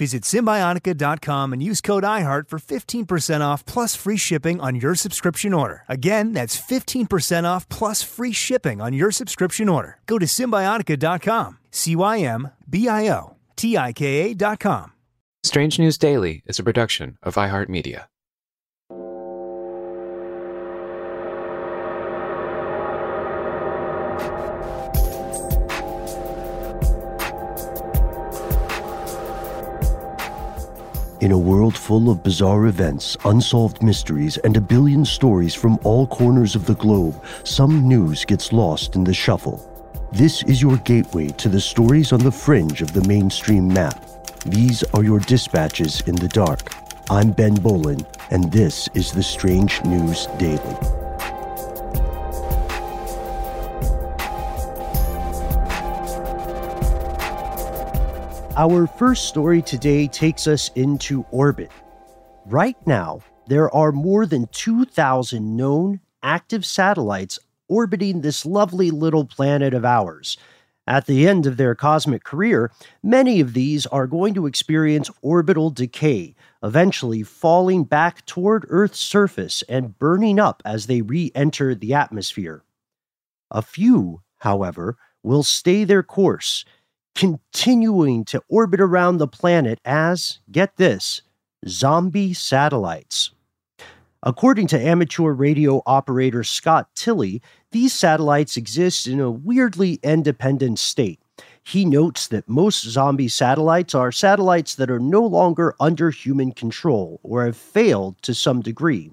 Visit Symbiotica.com and use code iHeart for 15% off plus free shipping on your subscription order. Again, that's 15% off plus free shipping on your subscription order. Go to Symbiotica.com, Symbiotica.com. Strange News Daily is a production of iHeart Media. In a world full of bizarre events, unsolved mysteries, and a billion stories from all corners of the globe, some news gets lost in the shuffle. This is your gateway to the stories on the fringe of the mainstream map. These are your dispatches in the dark. I'm Ben Bolin, and this is the Strange News Daily. Our first story today takes us into orbit. Right now, there are more than 2,000 known active satellites orbiting this lovely little planet of ours. At the end of their cosmic career, many of these are going to experience orbital decay, eventually falling back toward Earth's surface and burning up as they re-enter the atmosphere. A few, however, will stay their course, continuing to orbit around the planet as, get this, zombie satellites. According to amateur radio operator Scott Tilley, these satellites exist in a weirdly independent state. He notes that most zombie satellites are satellites that are no longer under human control or have failed to some degree.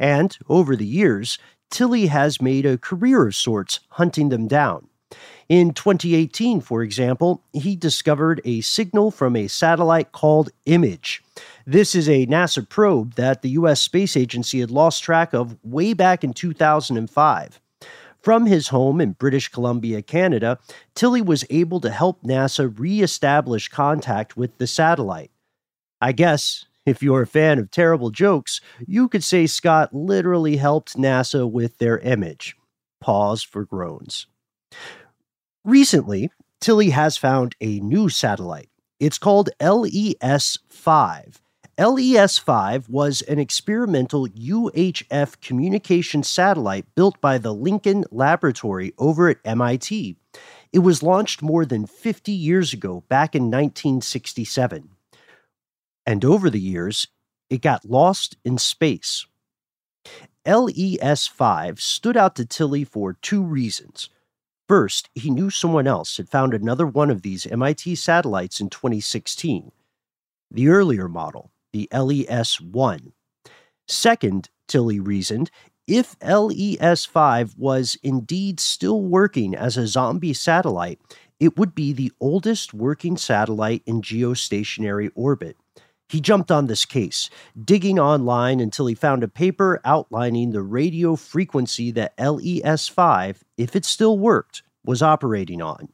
And, over the years, Tilley has made a career of sorts hunting them down. In 2018, for example, he discovered a signal from a satellite called IMAGE. This is a NASA probe that the U.S. Space Agency had lost track of way back in 2005. From his home in British Columbia, Canada, Tilley was able to help NASA re-establish contact with the satellite. I guess, if you're a fan of terrible jokes, you could say Scott literally helped NASA with their image. Pause for groans. Recently, Tilley has found a new satellite. It's called LES-5. LES-5 was an experimental UHF communication satellite built by the Lincoln Laboratory over at MIT. It was launched more than 50 years ago, back in 1967. And over the years, it got lost in space. LES-5 stood out to Tilley for two reasons. First, he knew someone else had found another one of these MIT satellites in 2016, the earlier model, the LES-1. Second, Tilley reasoned, if LES-5 was indeed still working as a zombie satellite, it would be the oldest working satellite in geostationary orbit. He jumped on this case, digging online until he found a paper outlining the radio frequency that LES-5, if it still worked, was operating on.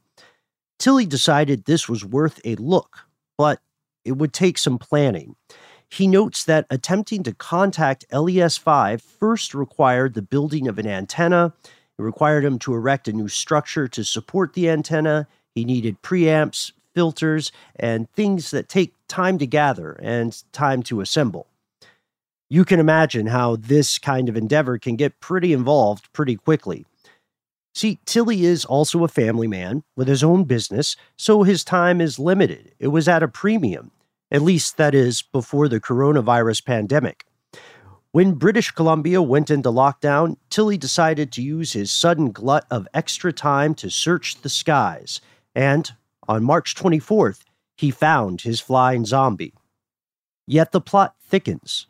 Tilley decided this was worth a look, but it would take some planning. He notes that attempting to contact LES-5 first required the building of an antenna, It required him to erect a new structure to support the antenna. He needed preamps, filters, and things that take time to gather and time to assemble. You can imagine how this kind of endeavor can get pretty involved pretty quickly. See, Tilley is also a family man with his own business, so his time is limited. It was at a premium, at least that is before the coronavirus pandemic. When British Columbia went into lockdown, Tilley decided to use his sudden glut of extra time to search the skies, and on March 24th, he found his flying zombie. Yet the plot thickens.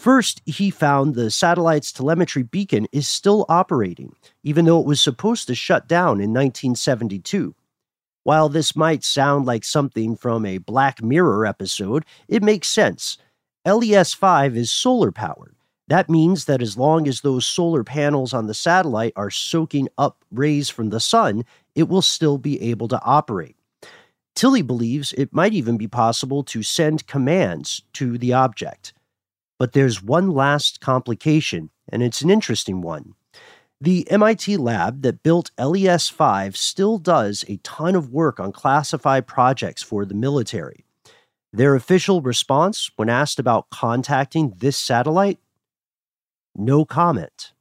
First, he found the satellite's telemetry beacon is still operating, even though it was supposed to shut down in 1972. While this might sound like something from a Black Mirror episode, it makes sense. LES-5 is solar-powered. That means that as long as those solar panels on the satellite are soaking up rays from the sun, it will still be able to operate. Tilley believes it might even be possible to send commands to the object. But there's one last complication, and it's an interesting one. The MIT lab that built LES-5 still does a ton of work on classified projects for the military. Their official response when asked about contacting this satellite? No comment.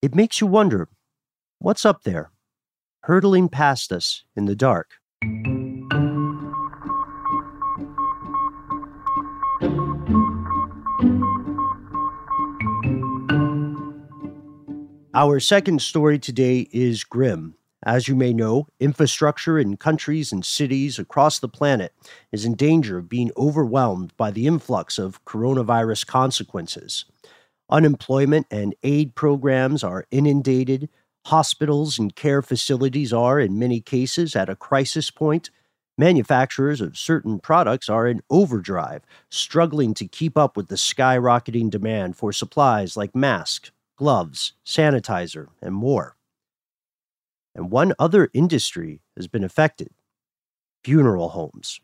It makes you wonder, what's up there, hurtling past us in the dark? Our second story today is grim. As you may know, infrastructure in countries and cities across the planet is in danger of being overwhelmed by the influx of coronavirus consequences. Unemployment and aid programs are inundated. Hospitals and care facilities are, in many cases, at a crisis point. Manufacturers of certain products are in overdrive, struggling to keep up with the skyrocketing demand for supplies like masks, gloves, sanitizer, and more. And one other industry has been affected: funeral homes.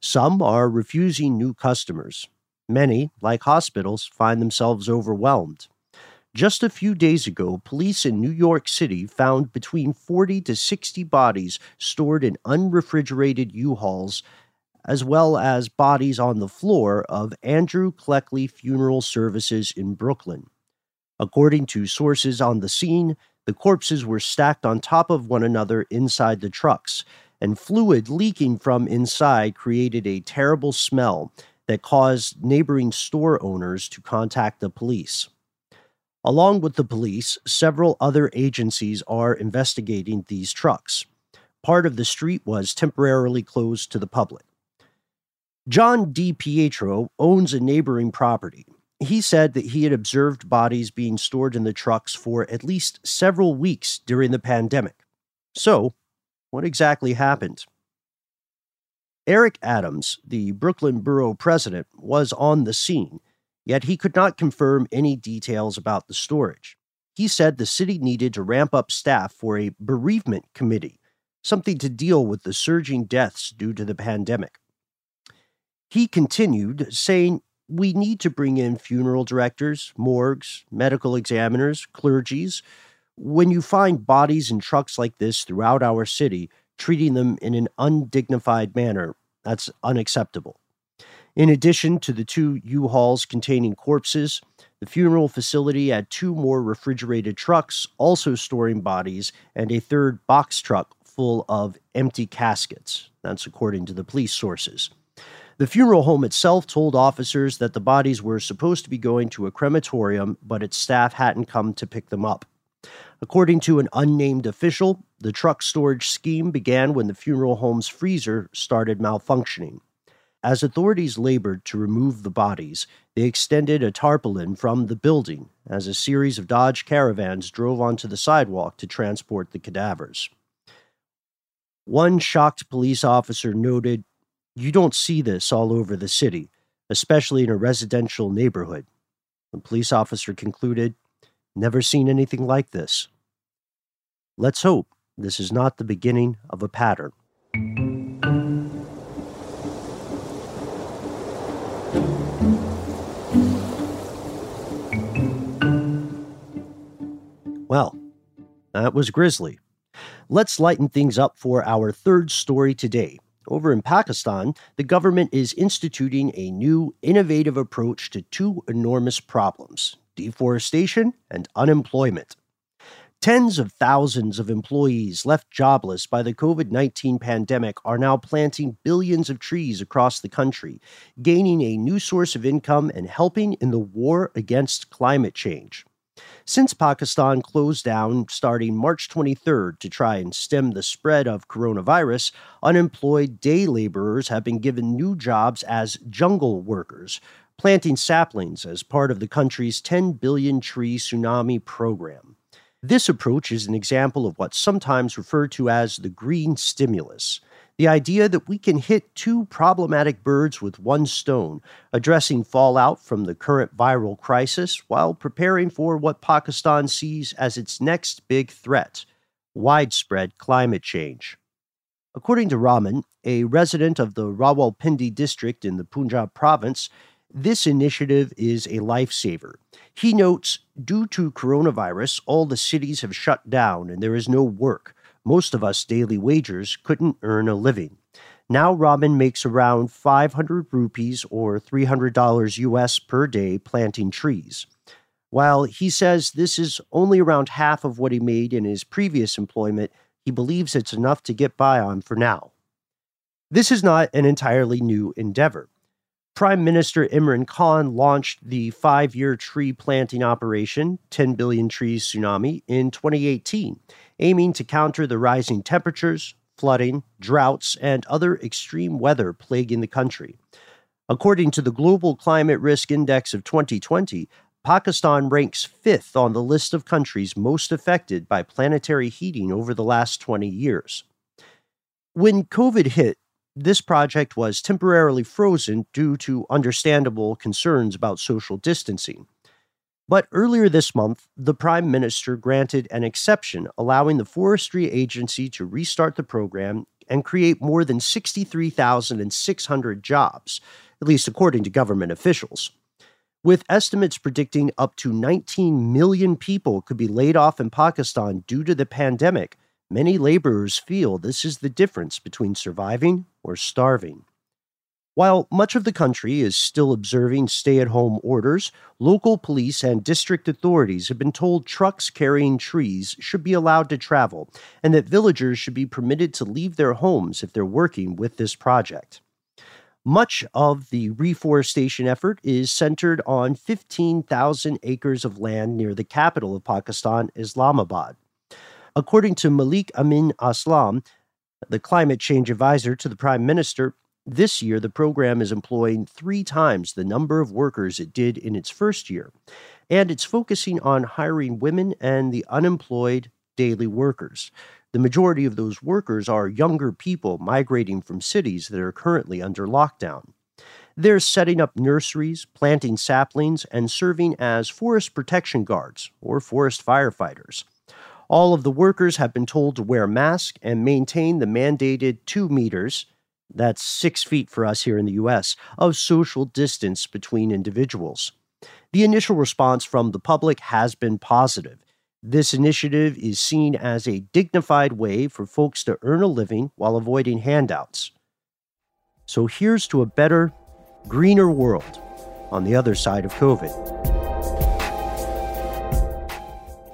Some are refusing new customers. Many, like hospitals, find themselves overwhelmed. Just a few days ago, police in New York City found between 40 to 60 bodies stored in unrefrigerated U-Hauls, as well as bodies on the floor of Andrew Cleckley Funeral Services in Brooklyn. According to sources on the scene, the corpses were stacked on top of one another inside the trucks, and fluid leaking from inside created a terrible smell that caused neighboring store owners to contact the police. Along with the police, several other agencies are investigating these trucks. Part of the street was temporarily closed to the public. John DiPietro owns a neighboring property. He said that he had observed bodies being stored in the trucks for at least several weeks during the pandemic. So, what exactly happened? Eric Adams, the Brooklyn borough president, was on the scene, yet he could not confirm any details about the storage. He said the city needed to ramp up staff for a bereavement committee, something to deal with the surging deaths due to the pandemic. He continued, saying, "We need to bring in funeral directors, morgues, medical examiners, clergies. When you find bodies in trucks like this throughout our city, treating them in an undignified manner, that's unacceptable." In addition to the two U-Hauls containing corpses, the funeral facility had two more refrigerated trucks also storing bodies and a third box truck full of empty caskets. That's according to the police sources. The funeral home itself told officers that the bodies were supposed to be going to a crematorium, but its staff hadn't come to pick them up. According to an unnamed official, the truck storage scheme began when the funeral home's freezer started malfunctioning. As authorities labored to remove the bodies, they extended a tarpaulin from the building as a series of Dodge Caravans drove onto the sidewalk to transport the cadavers. One shocked police officer noted, "You don't see this all over the city, especially in a residential neighborhood." The police officer concluded, "Never seen anything like this." Let's hope this is not the beginning of a pattern. Well, that was grisly. Let's lighten things up for our third story today. Over in Pakistan, the government is instituting a new, innovative approach to two enormous problems: deforestation and unemployment. Tens of thousands of employees left jobless by the COVID-19 pandemic are now planting billions of trees across the country, gaining a new source of income and helping in the war against climate change. Since Pakistan closed down starting March 23rd to try and stem the spread of coronavirus, unemployed day laborers have been given new jobs as jungle workers, planting saplings as part of the country's 10 billion tree tsunami program. This approach is an example of what's sometimes referred to as the green stimulus. The idea that we can hit two problematic birds with one stone, addressing fallout from the current viral crisis while preparing for what Pakistan sees as its next big threat: widespread climate change. According to Raman, a resident of the Rawalpindi district in the Punjab province, this initiative is a lifesaver. He notes, due to coronavirus, all the cities have shut down and there is no work. Most of us daily wagers couldn't earn a living. Now Raman makes around 500 rupees or $300 US per day planting trees. While he says this is only around half of what he made in his previous employment, he believes it's enough to get by on for now. This is not an entirely new endeavor. Prime Minister Imran Khan launched the five-year tree planting operation, 10 Billion Trees Tsunami, in 2018, aiming to counter the rising temperatures, flooding, droughts, and other extreme weather plaguing the country. According to the Global Climate Risk Index of 2020, Pakistan ranks fifth on the list of countries most affected by planetary heating over the last 20 years. When COVID hit, this project was temporarily frozen due to understandable concerns about social distancing. But earlier this month, the Prime Minister granted an exception, allowing the Forestry Agency to restart the program and create more than 63,600 jobs, at least according to government officials. With estimates predicting up to 19 million people could be laid off in Pakistan due to the pandemic, many laborers feel this is the difference between surviving or starving. While much of the country is still observing stay-at-home orders, local police and district authorities have been told trucks carrying trees should be allowed to travel and that villagers should be permitted to leave their homes if they're working with this project. Much of the reforestation effort is centered on 15,000 acres of land near the capital of Pakistan, Islamabad. According to Malik Amin Aslam, the climate change advisor to the Prime Minister, this year the program is employing 3 times the number of workers it did in its first year, and it's focusing on hiring women and the unemployed daily workers. The majority of those workers are younger people migrating from cities that are currently under lockdown. They're setting up nurseries, planting saplings, and serving as forest protection guards or forest firefighters. All of the workers have been told to wear masks and maintain the mandated 2 meters, that's 6 feet for us here in the U.S., of social distance between individuals. The initial response from the public has been positive. This initiative is seen as a dignified way for folks to earn a living while avoiding handouts. So here's to a better, greener world on the other side of COVID.